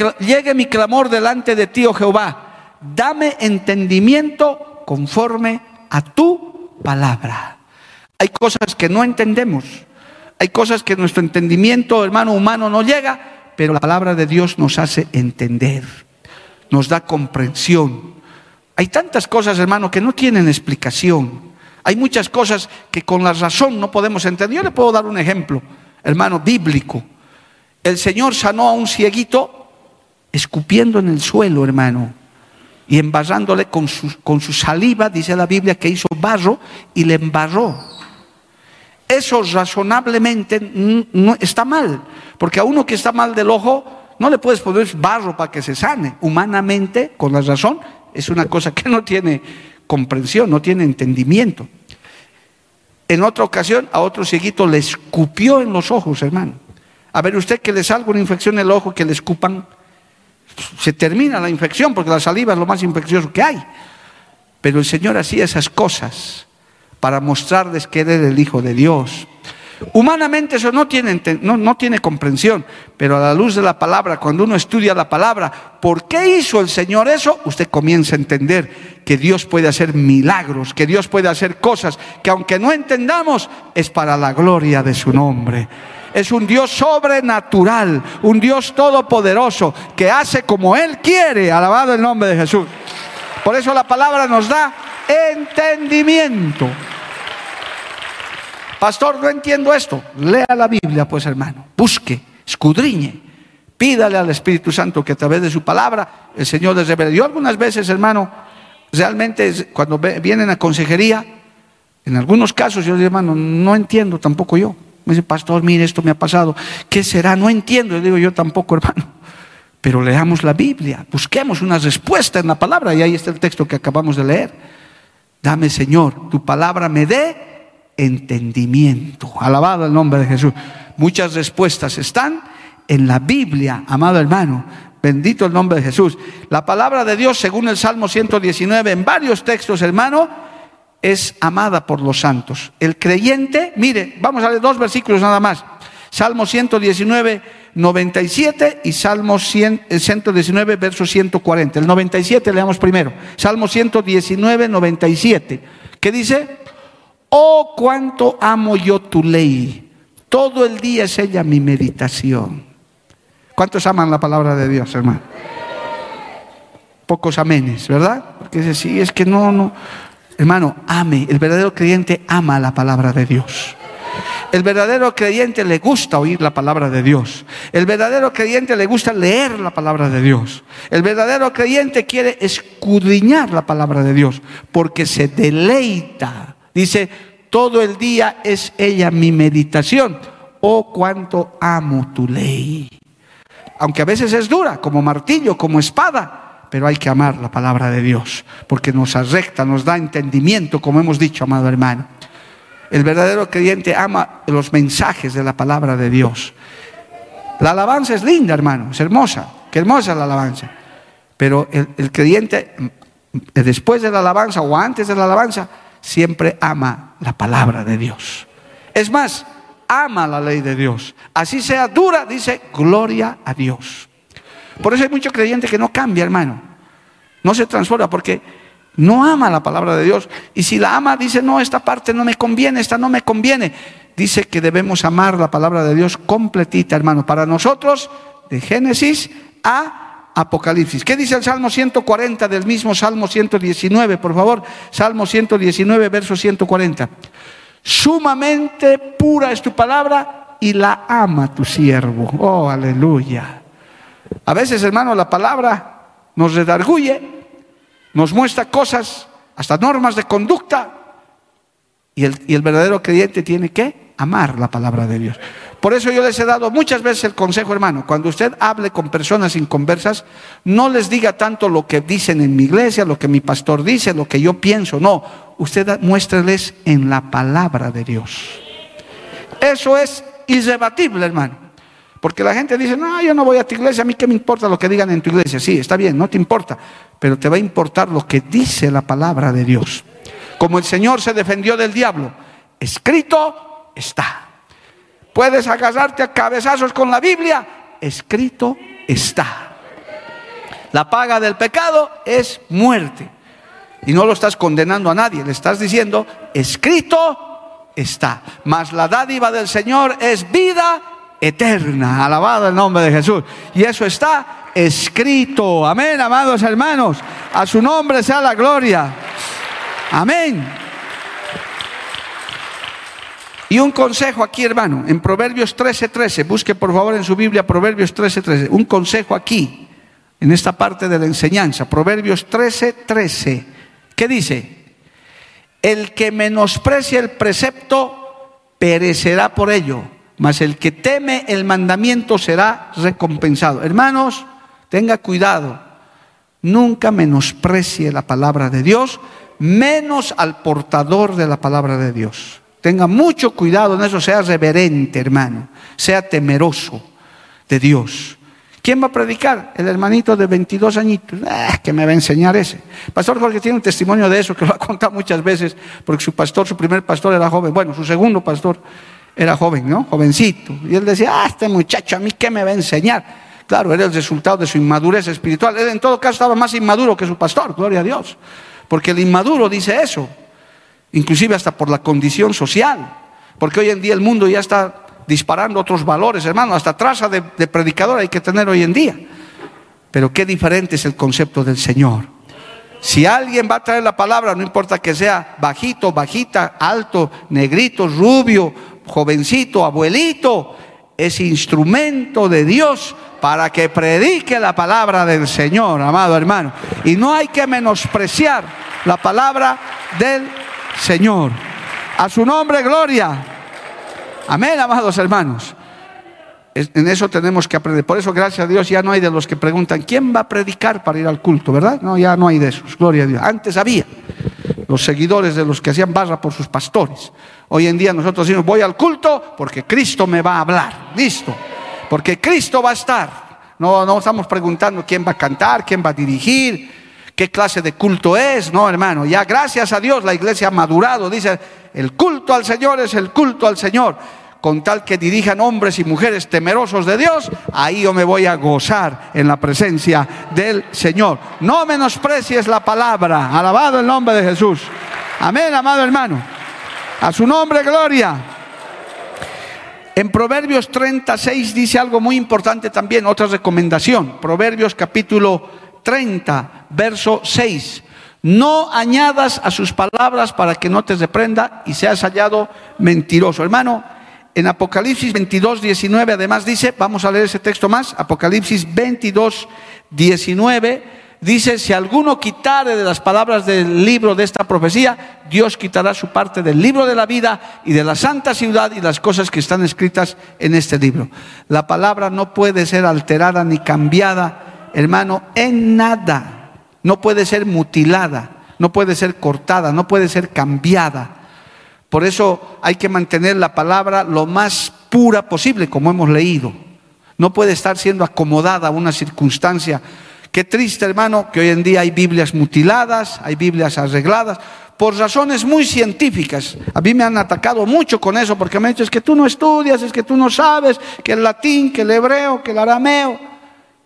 clamor delante de ti, oh Jehová, dame entendimiento conforme a tu palabra. Hay cosas que no entendemos, hay cosas que nuestro entendimiento, hermano, humano no llega, pero la palabra de Dios nos hace entender, nos da comprensión. Hay tantas cosas, hermano, que no tienen explicación. Hay muchas cosas que con la razón no podemos entender. Yo le puedo dar un ejemplo, hermano, bíblico. El Señor sanó a un cieguito escupiendo en el suelo, hermano, y embarrándole con su saliva, dice la Biblia, que hizo barro y le embarró. Eso razonablemente no está mal, porque a uno que está mal del ojo no le puedes poner barro para que se sane. Humanamente, con la razón, es una cosa que no tiene comprensión, no tiene entendimiento. En otra ocasión, a otro cieguito le escupió en los ojos, hermano. A ver, usted que le salga una infección en el ojo, que le escupan, se termina la infección, porque la saliva es lo más infeccioso que hay. Pero el Señor hacía esas cosas para mostrarles que Él era el Hijo de Dios. Humanamente eso no tiene comprensión, pero a la luz de la palabra, cuando uno estudia la palabra, ¿por qué hizo el Señor eso? Usted comienza a entender que Dios puede hacer milagros, que Dios puede hacer cosas que aunque no entendamos, es para la gloria de su nombre. Es un Dios sobrenatural, un Dios todopoderoso, que hace como Él quiere. Alabado el nombre de Jesús. Por eso la palabra nos da entendimiento. Pastor, no entiendo esto. Lea la Biblia, pues, hermano. Busque, escudriñe. Pídale al Espíritu Santo que a través de su palabra el Señor les revele. Yo algunas veces, hermano, realmente cuando vienen a consejería, en algunos casos yo digo: hermano, no entiendo tampoco yo. Me dice: pastor, mire, esto me ha pasado. ¿Qué será? No entiendo. Yo digo: yo tampoco, hermano. Pero leamos la Biblia. Busquemos una respuesta en la palabra. Y ahí está el texto que acabamos de leer. Dame, Señor, tu palabra me dé entendimiento. Alabado el nombre de Jesús. Muchas respuestas están en la Biblia, amado hermano. Bendito el nombre de Jesús. La palabra de Dios, según el Salmo 119, en varios textos, hermano, es amada por los santos. El creyente, mire, vamos a leer dos versículos nada más. Salmo 119, 97 y Salmo 119, verso 140. El 97 leamos primero. Salmo 119, 97. ¿Qué dice? Oh, cuánto amo yo tu ley. Todo el día es ella mi meditación. ¿Cuántos aman la palabra de Dios, hermano? Pocos amenes, ¿verdad? Porque dice: sí, es que no. Hermano, ame. El verdadero creyente ama la palabra de Dios. El verdadero creyente le gusta oír la palabra de Dios. El verdadero creyente le gusta leer la palabra de Dios. El verdadero creyente quiere escudriñar la palabra de Dios porque se deleita. Dice, todo el día es ella mi meditación. Oh, cuánto amo tu ley. Aunque a veces es dura, como martillo, como espada. Pero hay que amar la palabra de Dios, porque nos arrecta, nos da entendimiento, como hemos dicho, amado hermano. El verdadero creyente ama los mensajes de la palabra de Dios. La alabanza es linda, hermano, es hermosa. Qué hermosa la alabanza. Pero el creyente, después de la alabanza o antes de la alabanza, siempre ama la palabra de Dios. Es más, ama la ley de Dios. Así sea dura, dice, gloria a Dios. Por eso hay mucho creyente que no cambia, hermano. No se transforma porque no ama la palabra de Dios. Y si la ama, dice, no, esta parte no me conviene, esta no me conviene. Dice que debemos amar la palabra de Dios completita, hermano. Para nosotros, de Génesis a Apocalipsis. ¿Qué dice el Salmo 140 del mismo Salmo 119? Por favor, Salmo 119, verso 140. Sumamente pura es tu palabra y la ama tu siervo. Oh, aleluya. A veces, hermano, la palabra nos redarguye, nos muestra cosas, hasta normas de conducta. Y el verdadero creyente tiene que amar la palabra de Dios. Por eso yo les he dado muchas veces el consejo, hermano, cuando usted hable con personas inconversas, no les diga tanto lo que dicen en mi iglesia, lo que mi pastor dice, lo que yo pienso. No, usted muéstreles en la palabra de Dios. Eso es irrebatible, hermano. Porque la gente dice, no, yo no voy a tu iglesia, a mí qué me importa lo que digan en tu iglesia. Sí, está bien, no te importa, pero te va a importar lo que dice la palabra de Dios. Como el Señor se defendió del diablo, escrito está. Puedes agarrarte a cabezazos con la Biblia, escrito está. La paga del pecado es muerte. Y no lo estás condenando a nadie, le estás diciendo, escrito está. Mas la dádiva del Señor es vida eterna, alabado el nombre de Jesús. Y eso está escrito. Amén, amados hermanos. A su nombre sea la gloria. Amén. Y un consejo aquí, hermano, en Proverbios 13:13. Busque por favor en su Biblia Proverbios 13:13. Un consejo aquí, en esta parte de la enseñanza. Proverbios 13:13. ¿Qué dice? El que menosprecia el precepto perecerá por ello. Mas el que teme el mandamiento será recompensado. Hermanos, tenga cuidado. Nunca menosprecie la palabra de Dios, menos al portador de la palabra de Dios. Tenga mucho cuidado en eso. Sea reverente, hermano. Sea temeroso de Dios. ¿Quién va a predicar? El hermanito de 22 añitos. Que me va a enseñar ese. Pastor Jorge tiene un testimonio de eso que lo ha contado muchas veces. Porque su pastor, su primer pastor era joven. Bueno, su segundo pastor era joven, ¿no? Jovencito. Y él decía, este muchacho, ¿a mí qué me va a enseñar? Claro, era el resultado de su inmadurez espiritual. Él en todo caso estaba más inmaduro que su pastor, gloria a Dios. Porque el inmaduro dice eso. Inclusive hasta por la condición social. Porque hoy en día el mundo ya está disparando otros valores, hermano. Hasta traza de predicador hay que tener hoy en día. Pero qué diferente es el concepto del Señor. Si alguien va a traer la palabra, no importa que sea bajito, bajita, alto, negrito, rubio, jovencito, abuelito, es instrumento de Dios para que predique la palabra del Señor, amado hermano. Y no hay que menospreciar la palabra del Señor. A su nombre, gloria. Amén, amados hermanos. En eso tenemos que aprender. Por eso, gracias a Dios, ya no hay de los que preguntan, ¿quién va a predicar para ir al culto? ¿Verdad? No, ya no hay de esos, gloria a Dios. Antes había los seguidores de los que hacían barra por sus pastores. Hoy en día nosotros decimos, voy al culto porque Cristo me va a hablar. Listo, porque Cristo va a estar. No estamos preguntando quién va a cantar, quién va a dirigir, qué clase de culto es. No, hermano, ya gracias a Dios la iglesia ha madurado. Dice, el culto al Señor es el culto al Señor. Con tal que dirijan hombres y mujeres temerosos de Dios, ahí yo me voy a gozar en la presencia del Señor. No menosprecies la palabra. Alabado el nombre de Jesús. Amén, amado hermano. A su nombre, gloria. En Proverbios 36 dice algo muy importante también, otra recomendación. Proverbios capítulo 30, verso 6. No añadas a sus palabras para que no te reprenda y seas hallado mentiroso. Hermano, En Apocalipsis 22, 19, además dice, vamos a leer ese texto más, Apocalipsis 22, 19, dice, si alguno quitare de las palabras del libro de esta profecía, Dios quitará su parte del libro de la vida y de la santa ciudad y las cosas que están escritas en este libro. La palabra no puede ser alterada ni cambiada, hermano, en nada. No puede ser mutilada, no puede ser cortada, no puede ser cambiada. Por eso hay que mantener la palabra lo más pura posible, como hemos leído. No puede estar siendo acomodada a una circunstancia. Qué triste, hermano, que hoy en día hay Biblias mutiladas, hay Biblias arregladas, por razones muy científicas. A mí me han atacado mucho con eso, porque me han dicho, es que tú no estudias, es que tú no sabes, que el latín, que el hebreo, que el arameo.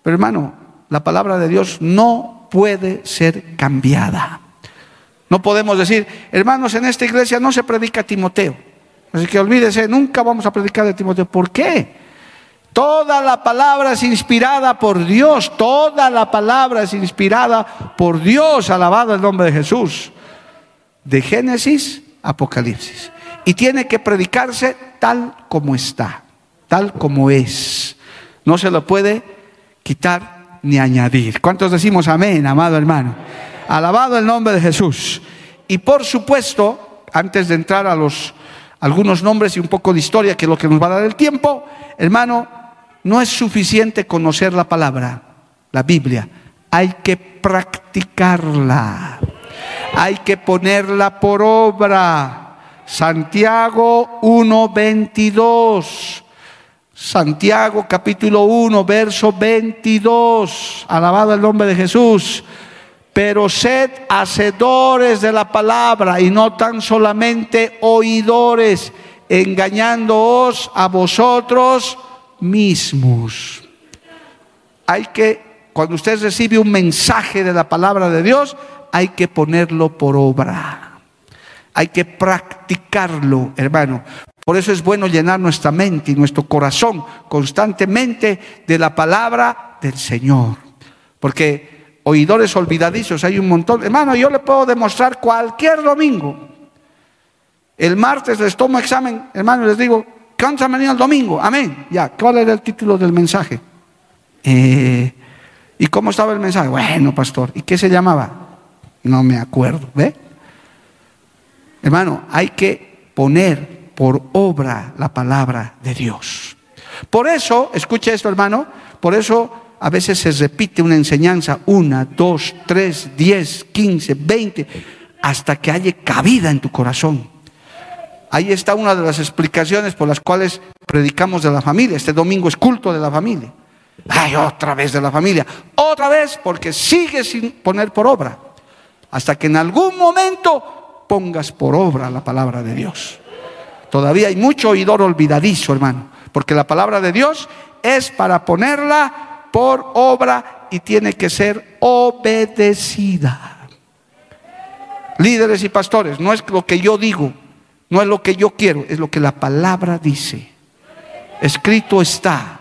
Pero, hermano, la palabra de Dios no puede ser cambiada. No podemos decir, hermanos, en esta iglesia no se predica Timoteo. Así que olvídese, nunca vamos a predicar de Timoteo. ¿Por qué? Toda la palabra es inspirada por Dios. Toda la palabra es inspirada por Dios. Alabado el nombre de Jesús. De Génesis a Apocalipsis. Y tiene que predicarse tal como está. Tal como es. No se lo puede quitar ni añadir. ¿Cuántos decimos amén, amado hermano? Alabado el nombre de Jesús. Y por supuesto, antes de entrar a algunos nombres y un poco de historia, que es lo que nos va a dar el tiempo, hermano, no es suficiente conocer la palabra, la Biblia. Hay que practicarla. Hay que ponerla por obra. Santiago 1:22. Santiago capítulo 1, verso 22. Alabado el nombre de Jesús. Pero sed hacedores de la palabra y no tan solamente oidores, engañándoos a vosotros mismos. Hay que, cuando usted recibe un mensaje de la palabra de Dios, hay que ponerlo por obra. Hay que practicarlo, hermano. Por eso es bueno llenar nuestra mente y nuestro corazón constantemente de la palabra del Señor. Porque oidores olvidadizos, hay un montón. Hermano, yo le puedo demostrar cualquier domingo. El martes les tomo examen, hermano, les digo, ¿cuántos han venido el domingo? Amén. Ya, ¿cuál era el título del mensaje? ¿Y cómo estaba el mensaje? Bueno, pastor, ¿y qué se llamaba? No me acuerdo, ¿ve? Hermano, hay que poner por obra la palabra de Dios. Por eso, escuche esto, hermano, por eso a veces se repite una enseñanza 1, 2, 3, 10, 15, 20, hasta que haya cabida en tu corazón. Ahí está una de las explicaciones por las cuales predicamos de la familia. Este domingo es culto de la familia. Ay, otra vez de la familia. Otra vez, porque sigues sin poner por obra. Hasta que en algún momento pongas por obra la palabra de Dios. Todavía hay mucho oidor olvidadizo, hermano. Porque la palabra de Dios es para ponerla por obra y tiene que ser obedecida. Líderes y pastores, no es lo que yo digo, no es lo que yo quiero, es lo que la palabra dice. Escrito está.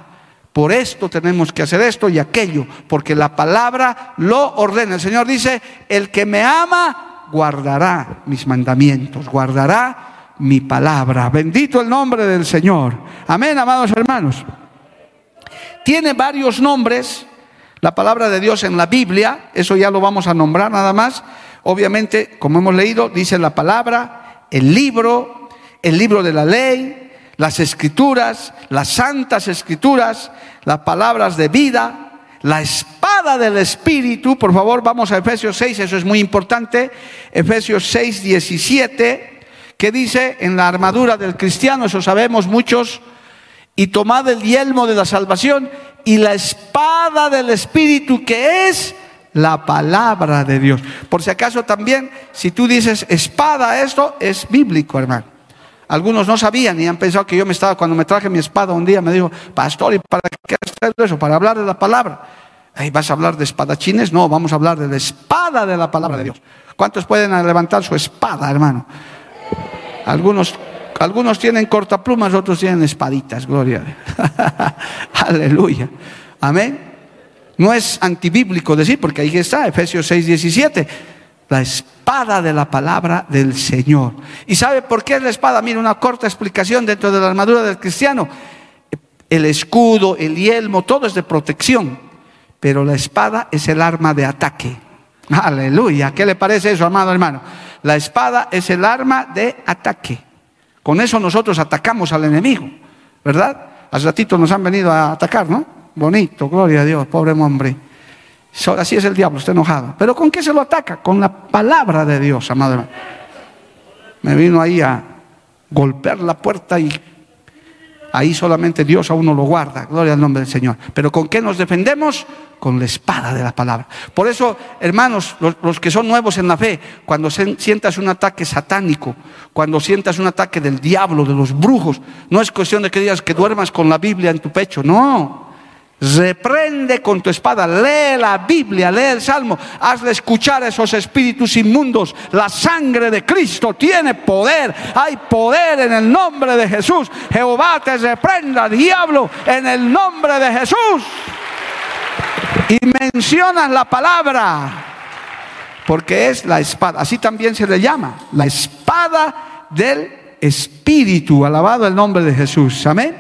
Por esto tenemos que hacer esto y aquello, porque la palabra lo ordena. El Señor dice, el que me ama guardará mis mandamientos, guardará mi palabra. Bendito el nombre del Señor. Amén, amados hermanos. Tiene varios nombres la palabra de Dios en la Biblia, eso ya lo vamos a nombrar nada más. Obviamente, como hemos leído, dice la palabra, el libro de la ley, las escrituras, las santas escrituras, las palabras de vida, la espada del Espíritu. Por favor, vamos a Efesios 6, eso es muy importante. Efesios 6, 17, que dice en la armadura del cristiano, eso sabemos muchos. Y tomad el yelmo de la salvación y la espada del Espíritu, que es la palabra de Dios. Por si acaso también, si tú dices espada, esto es bíblico, hermano. Algunos no sabían y han pensado que yo me estaba, cuando me traje mi espada un día, me dijo, pastor, ¿y para qué hacer eso? Para hablar de la palabra. Ay, ¿vas a hablar de espadachines? No, vamos a hablar de la espada de la palabra de Dios. ¿Cuántos pueden levantar su espada, hermano? Algunos tienen cortaplumas, otros tienen espaditas, gloria a Dios. Aleluya. Amén. No es antibíblico decir, porque ahí está, Efesios 6, 17. la espada de la palabra del Señor. ¿Y sabe por qué es la espada? Mira, una corta explicación dentro de la armadura del cristiano. El escudo, el yelmo, todo es de protección, pero la espada es el arma de ataque. Aleluya, ¿qué le parece eso, amado hermano? La espada es el arma de ataque. Con eso nosotros atacamos al enemigo, ¿verdad? Hace ratito nos han venido a atacar, ¿no? Bonito, gloria a Dios, pobre hombre. Así es el diablo, está enojado. ¿Pero con qué se lo ataca? Con la palabra de Dios, amado hermano. Me vino ahí a golpear la puerta y ahí solamente Dios a uno lo guarda, gloria al nombre del Señor. ¿Pero con qué nos defendemos? Con la espada de la palabra. Por eso, hermanos, los que son nuevos en la fe, cuando sientas un ataque satánico, cuando sientas un ataque del diablo, de los brujos, no es cuestión de que digas que duermas con la Biblia en tu pecho, no. Reprende con tu espada, lee la Biblia, lee el Salmo, hazle escuchar a esos espíritus inmundos. La sangre de Cristo tiene poder, hay poder en el nombre de Jesús. Jehová te reprenda, diablo, en el nombre de Jesús. Y mencionas la palabra, porque es la espada, así también se le llama, la espada del Espíritu. Alabado el nombre de Jesús, amén.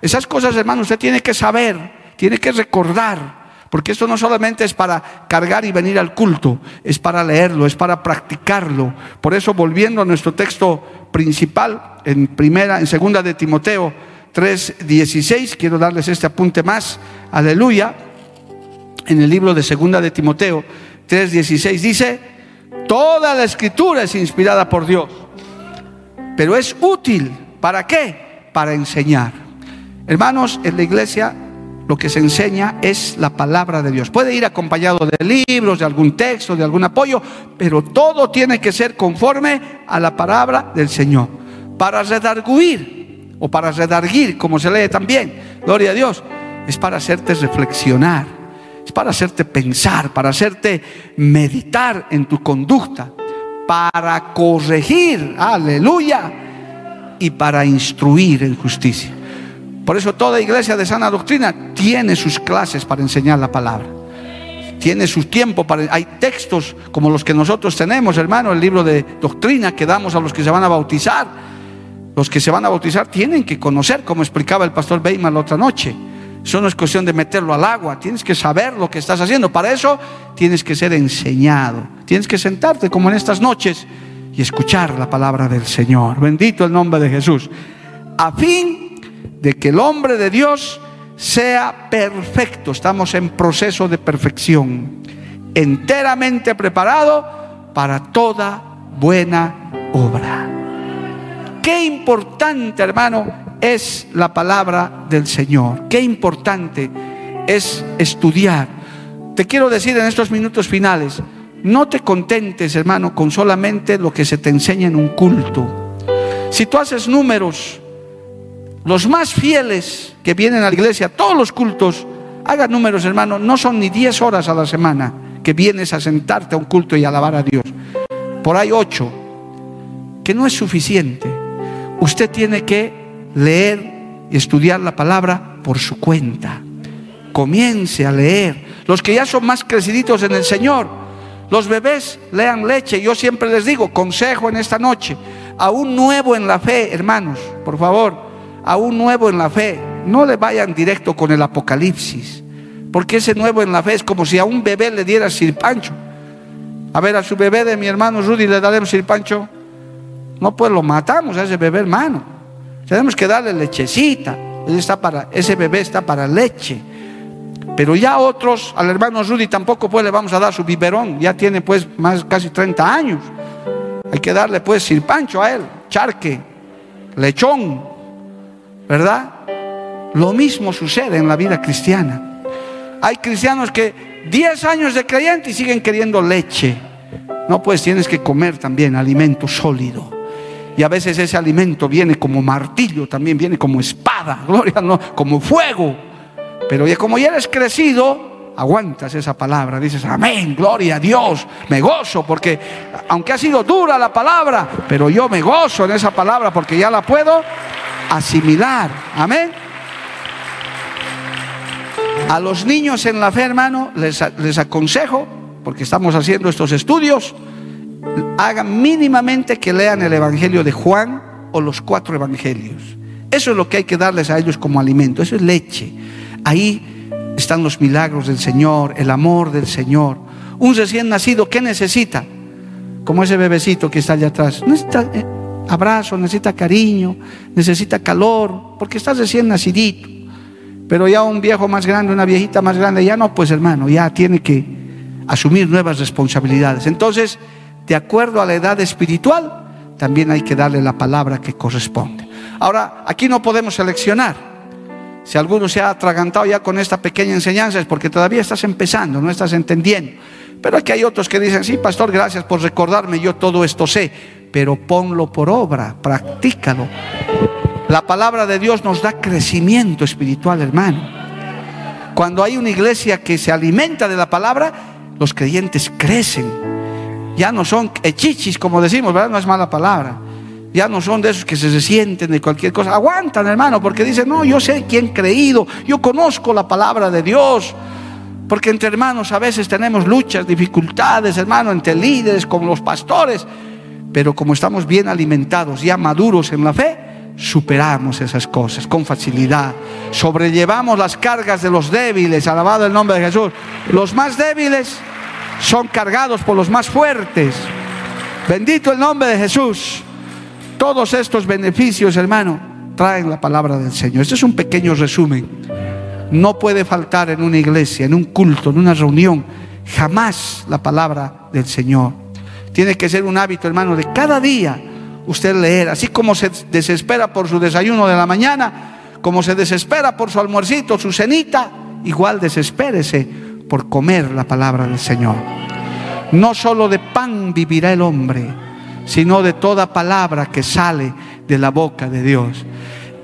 Esas cosas, hermano, usted tiene que saber, tiene que recordar, porque esto no solamente es para cargar y venir al culto, es para leerlo, es para practicarlo. Por eso, volviendo a nuestro texto principal, en segunda de Timoteo 3:16, quiero darles este apunte más, aleluya. En el libro de segunda de Timoteo 3:16 dice: toda la escritura es inspirada por Dios, pero es útil, ¿para qué? Para enseñar. Hermanos, en la iglesia lo que se enseña es la palabra de Dios. Puede ir acompañado de libros, de algún texto, de algún apoyo, pero todo tiene que ser conforme a la palabra del Señor. Para redarguir, o para redarguir, como se lee también, gloria a Dios, es para hacerte reflexionar, es para hacerte pensar, para hacerte meditar en tu conducta, para corregir, aleluya, y para instruir en justicia. Por eso toda iglesia de sana doctrina tiene sus clases para enseñar la palabra. Tiene su tiempo para... Hay textos como los que nosotros tenemos, hermano, el libro de doctrina que damos a los que se van a bautizar. Los que se van a bautizar tienen que conocer, como explicaba el pastor Weymar la otra noche. Eso no es cuestión de meterlo al agua, tienes que saber lo que estás haciendo. Para eso tienes que ser enseñado. Tienes que sentarte como en estas noches y escuchar la palabra del Señor. Bendito el nombre de Jesús. A fin de que el hombre de Dios sea perfecto. Estamos en proceso de perfección, enteramente preparado para toda buena obra. Qué importante, hermano, es la palabra del Señor. Qué importante es estudiar. Te quiero decir en estos minutos finales, no te contentes, hermano, con solamente lo que se te enseña en un culto. Si tú haces números, los más fieles que vienen a la iglesia, todos los cultos, hagan números, hermano, no son ni 10 horas a la semana que vienes a sentarte a un culto y alabar a Dios. Por ahí 8, que no es suficiente. Usted tiene que leer y estudiar la palabra por su cuenta. Comience a leer. Los que ya son más creciditos en el Señor, los bebés lean leche. Yo siempre les digo, consejo en esta noche, a un nuevo en la fe, hermanos, por favor, a un nuevo en la fe, no le vayan directo con el Apocalipsis, porque ese nuevo en la fe es como si a un bebé le diera sirpancho. A ver, a su bebé de mi hermano Rudy le daremos sirpancho. No, pues lo matamos a ese bebé, hermano. Tenemos que darle lechecita. Ese bebé está para leche. Pero ya otros, al hermano Rudy tampoco pues le vamos a dar su biberón. Ya tiene pues más casi 30 años. Hay que darle pues sirpancho a él, charque, lechón, ¿verdad? Lo mismo sucede en la vida cristiana. Hay cristianos que 10 años de creyente y siguen queriendo leche. No, pues tienes que comer también alimento sólido. Y a veces ese alimento viene como martillo, también viene como espada, gloria, no, como fuego. Pero ya como ya eres crecido, aguantas esa palabra, dices amén, gloria a Dios, me gozo porque aunque ha sido dura la palabra, pero yo me gozo en esa palabra porque ya la puedo asimilar, amén. A los niños en la fe, hermano, les aconsejo, porque estamos haciendo estos estudios, hagan mínimamente que lean el Evangelio de Juan o los 4 evangelios. Eso es lo que hay que darles a ellos como alimento. Eso es leche. Ahí están los milagros del Señor, el amor del Señor. Un recién nacido, ¿qué necesita? Como ese bebecito que está allá atrás. Necesita abrazo, necesita cariño, necesita calor, porque está recién nacidito. Pero ya un viejo más grande, una viejita más grande, ya no, pues hermano, ya tiene que asumir nuevas responsabilidades. Entonces, de acuerdo a la edad espiritual, también hay que darle la palabra que corresponde. Ahora, aquí no podemos seleccionar. Si alguno se ha atragantado ya con esta pequeña enseñanza, es porque todavía estás empezando, no estás entendiendo. Pero aquí hay otros que dicen, sí, pastor, gracias por recordarme, yo todo esto sé. Pero ponlo por obra, practícalo. La palabra de Dios nos da crecimiento espiritual, hermano. Cuando hay una iglesia que se alimenta de la palabra, los creyentes crecen. Ya no son hechichis, como decimos, ¿verdad? No es mala palabra. Ya no son de esos que se resienten de cualquier cosa. Aguantan, hermano, porque dicen, no, yo sé quién he creído, yo conozco la palabra de Dios. Porque entre hermanos a veces tenemos luchas, dificultades, hermano, entre líderes, como los pastores. Pero como estamos bien alimentados, ya maduros en la fe, superamos esas cosas con facilidad, sobrellevamos las cargas de los débiles, alabado el nombre de Jesús. Los más débiles son cargados por los más fuertes, bendito el nombre de Jesús. Todos estos beneficios, hermano, traen la palabra del Señor. Este es un pequeño resumen. No puede faltar en una iglesia, en un culto, en una reunión, jamás la palabra del Señor. Tiene que ser un hábito, hermano, de cada día usted leer. Así como se desespera por su desayuno de la mañana, como se desespera por su almuercito, su cenita, igual desespérese por comer la palabra del Señor. No solo de pan vivirá el hombre, sino de toda palabra que sale de la boca de Dios.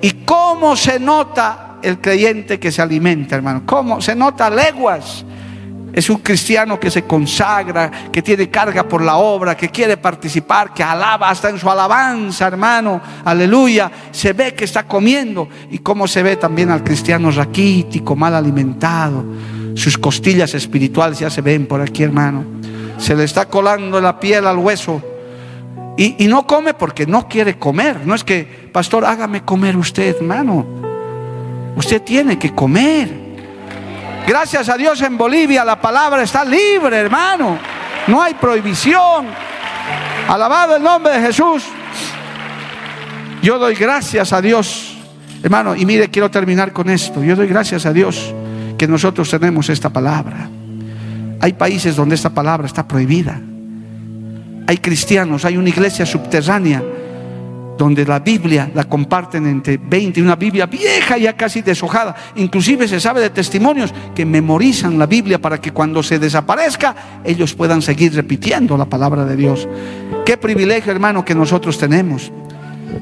¿Y cómo se nota el creyente que se alimenta, hermano? ¿Cómo se nota? Leguas. Es un cristiano que se consagra, que tiene carga por la obra, que quiere participar, que alaba, hasta en su alabanza, hermano, aleluya, se ve que está comiendo. Y cómo se ve también al cristiano raquítico, mal alimentado. Sus costillas espirituales ya se ven por aquí, hermano. Se le está colando la piel al hueso. Y no come porque no quiere comer. No es que, pastor, hágame comer usted, hermano. Usted tiene que comer. Gracias a Dios, en Bolivia la palabra está libre, hermano. No hay prohibición. Alabado el nombre de Jesús. Yo doy gracias a Dios, hermano. Y mire, quiero terminar con esto. Yo doy gracias a Dios que nosotros tenemos esta palabra. Hay países donde esta palabra está prohibida. Hay cristianos, hay una iglesia subterránea donde la Biblia la comparten entre 20, una Biblia vieja ya casi deshojada. Inclusive se sabe de testimonios que memorizan la Biblia para que cuando se desaparezca, ellos puedan seguir repitiendo la palabra de Dios. Qué privilegio, hermano, que nosotros tenemos.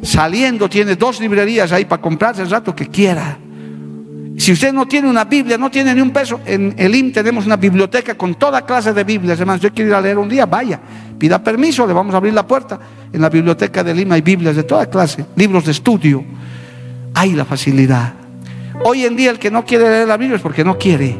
Saliendo tiene 2 librerías ahí para comprarse el rato que quiera. Si usted no tiene una Biblia, no tiene ni un peso, en el IM tenemos una biblioteca con toda clase de Biblias, hermanos. Yo quiero ir a leer un día, vaya, pida permiso, le vamos a abrir la puerta. En la biblioteca del IM hay Biblias de toda clase, libros de estudio. Hay la facilidad. Hoy en día el que no quiere leer la Biblia es porque no quiere.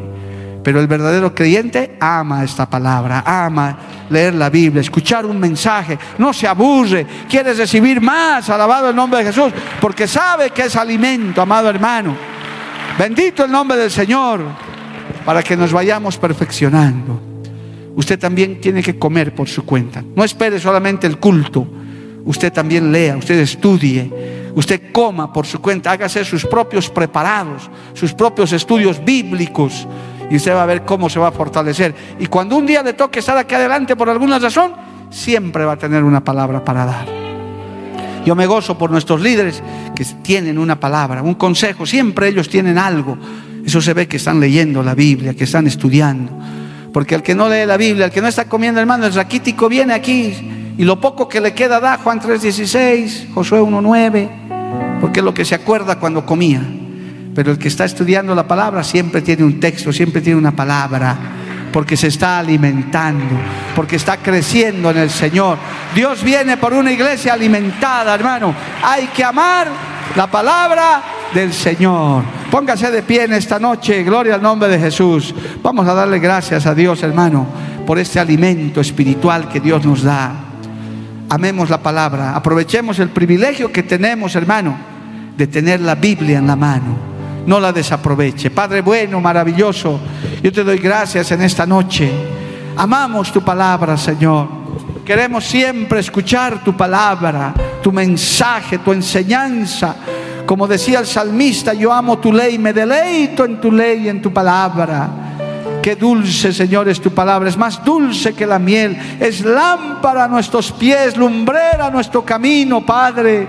Pero el verdadero creyente ama esta palabra, ama leer la Biblia, escuchar un mensaje, no se aburre, quiere recibir más, alabado el nombre de Jesús, porque sabe que es alimento, amado hermano. Bendito el nombre del Señor, para que nos vayamos perfeccionando. Usted también tiene que comer por su cuenta. No espere solamente el culto. Usted también lea, usted estudie, usted coma por su cuenta. Hágase sus propios preparados, sus propios estudios bíblicos, y usted va a ver cómo se va a fortalecer. Y cuando un día le toque estar aquí adelante por alguna razón, siempre va a tener una palabra para dar. Yo me gozo por nuestros líderes que tienen una palabra, un consejo. Siempre ellos tienen algo. Eso se ve que están leyendo la Biblia, que están estudiando. Porque el que no lee la Biblia, el que no está comiendo, hermano, el raquítico viene aquí y lo poco que le queda da Juan 3:16, Josué 1:9, porque es lo que se acuerda cuando comía. Pero el que está estudiando la palabra siempre tiene un texto, siempre tiene una palabra, porque se está alimentando, porque está creciendo en el Señor. Dios viene por una iglesia alimentada, hermano. Hay que amar la palabra del Señor. Póngase de pie en esta noche, gloria al nombre de Jesús. Vamos a darle gracias a Dios, hermano. por ese alimento espiritual que Dios nos da. Amemos la palabra, aprovechemos el privilegio que tenemos, hermano, de tener la Biblia en la mano. No la desaproveche. Padre bueno, maravilloso, yo te doy gracias en esta noche. Amamos tu palabra, Señor. Queremos siempre escuchar tu palabra, tu mensaje, tu enseñanza. Como decía el salmista, yo amo tu ley, me deleito en tu ley y en tu palabra. Qué dulce, Señor, es tu palabra. Es más dulce que la miel. Es lámpara a nuestros pies, lumbrera a nuestro camino, Padre.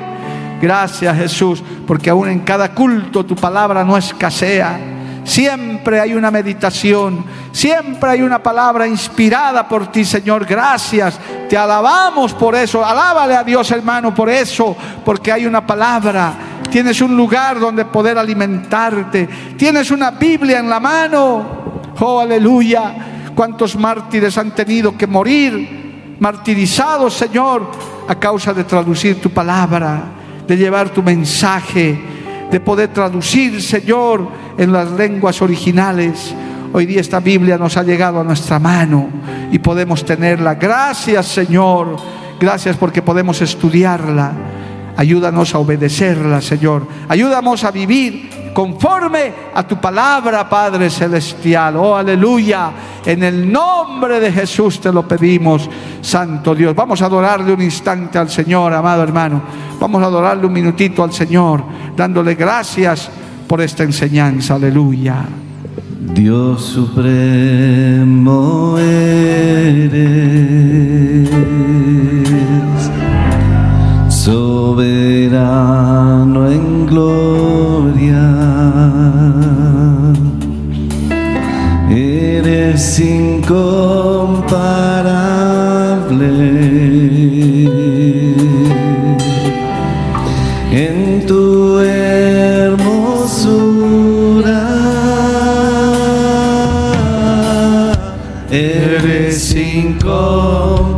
Gracias, Jesús, porque aún en cada culto tu palabra no escasea. Siempre hay una meditación, siempre hay una palabra inspirada por ti, Señor. Gracias, te alabamos por eso. Alábale a Dios, hermano, por eso, porque hay una palabra. Tienes un lugar donde poder alimentarte. Tienes una Biblia en la mano. Oh, aleluya. ¿Cuántos mártires han tenido que morir, martirizados, Señor, a causa de traducir tu palabra, de llevar tu mensaje, de poder traducir, Señor, en las lenguas originales? Hoy día esta Biblia nos ha llegado a nuestra mano y podemos tenerla. Gracias, Señor. Gracias porque podemos estudiarla. Ayúdanos a obedecerla, Señor. Ayúdanos a vivir conforme a tu palabra, Padre Celestial. Oh, aleluya. En el nombre de Jesús te lo pedimos, Santo Dios. Vamos a adorarle un instante al Señor, amado hermano. Vamos a adorarle un minutito al Señor, dándole gracias por esta enseñanza. Aleluya. Dios supremo eres, soberano en gloria, eres incomparable, en tu hermosura eres incomparable.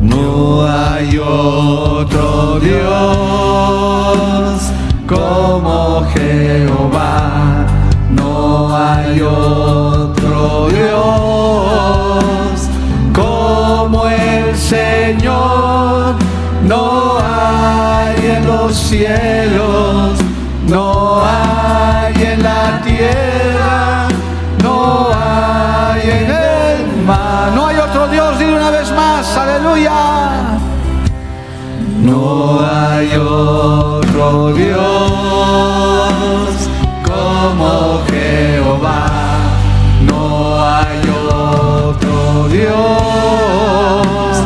No hay otro Dios como Jehová, no hay otro Dios como el Señor, no hay en los cielos, no hay en la tierra, no hay en el mar. No hay otro Dios, dile una vez más, aleluya. No hay otro Dios como Jehová, no hay otro Dios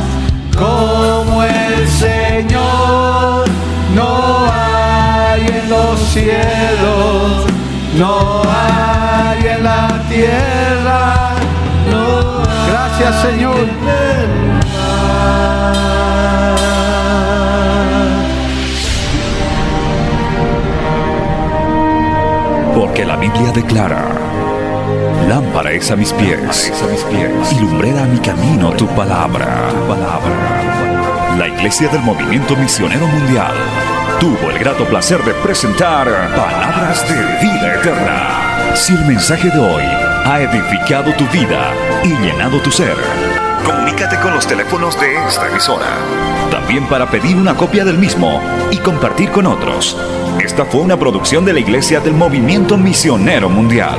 como el Señor, no hay en los cielos, no hay en la tierra, no hay. Gracias, Señor. Porque la Biblia declara: lámpara es a mis pies y lumbrera a mi camino tu palabra. La Iglesia del Movimiento Misionero Mundial tuvo el grato placer de presentar Palabras de Vida Eterna. Si el mensaje de hoy ha edificado tu vida y llenado tu ser, comunícate con los teléfonos de esta emisora, también para pedir una copia del mismo y compartir con otros. Esta fue una producción de la Iglesia del Movimiento Misionero Mundial.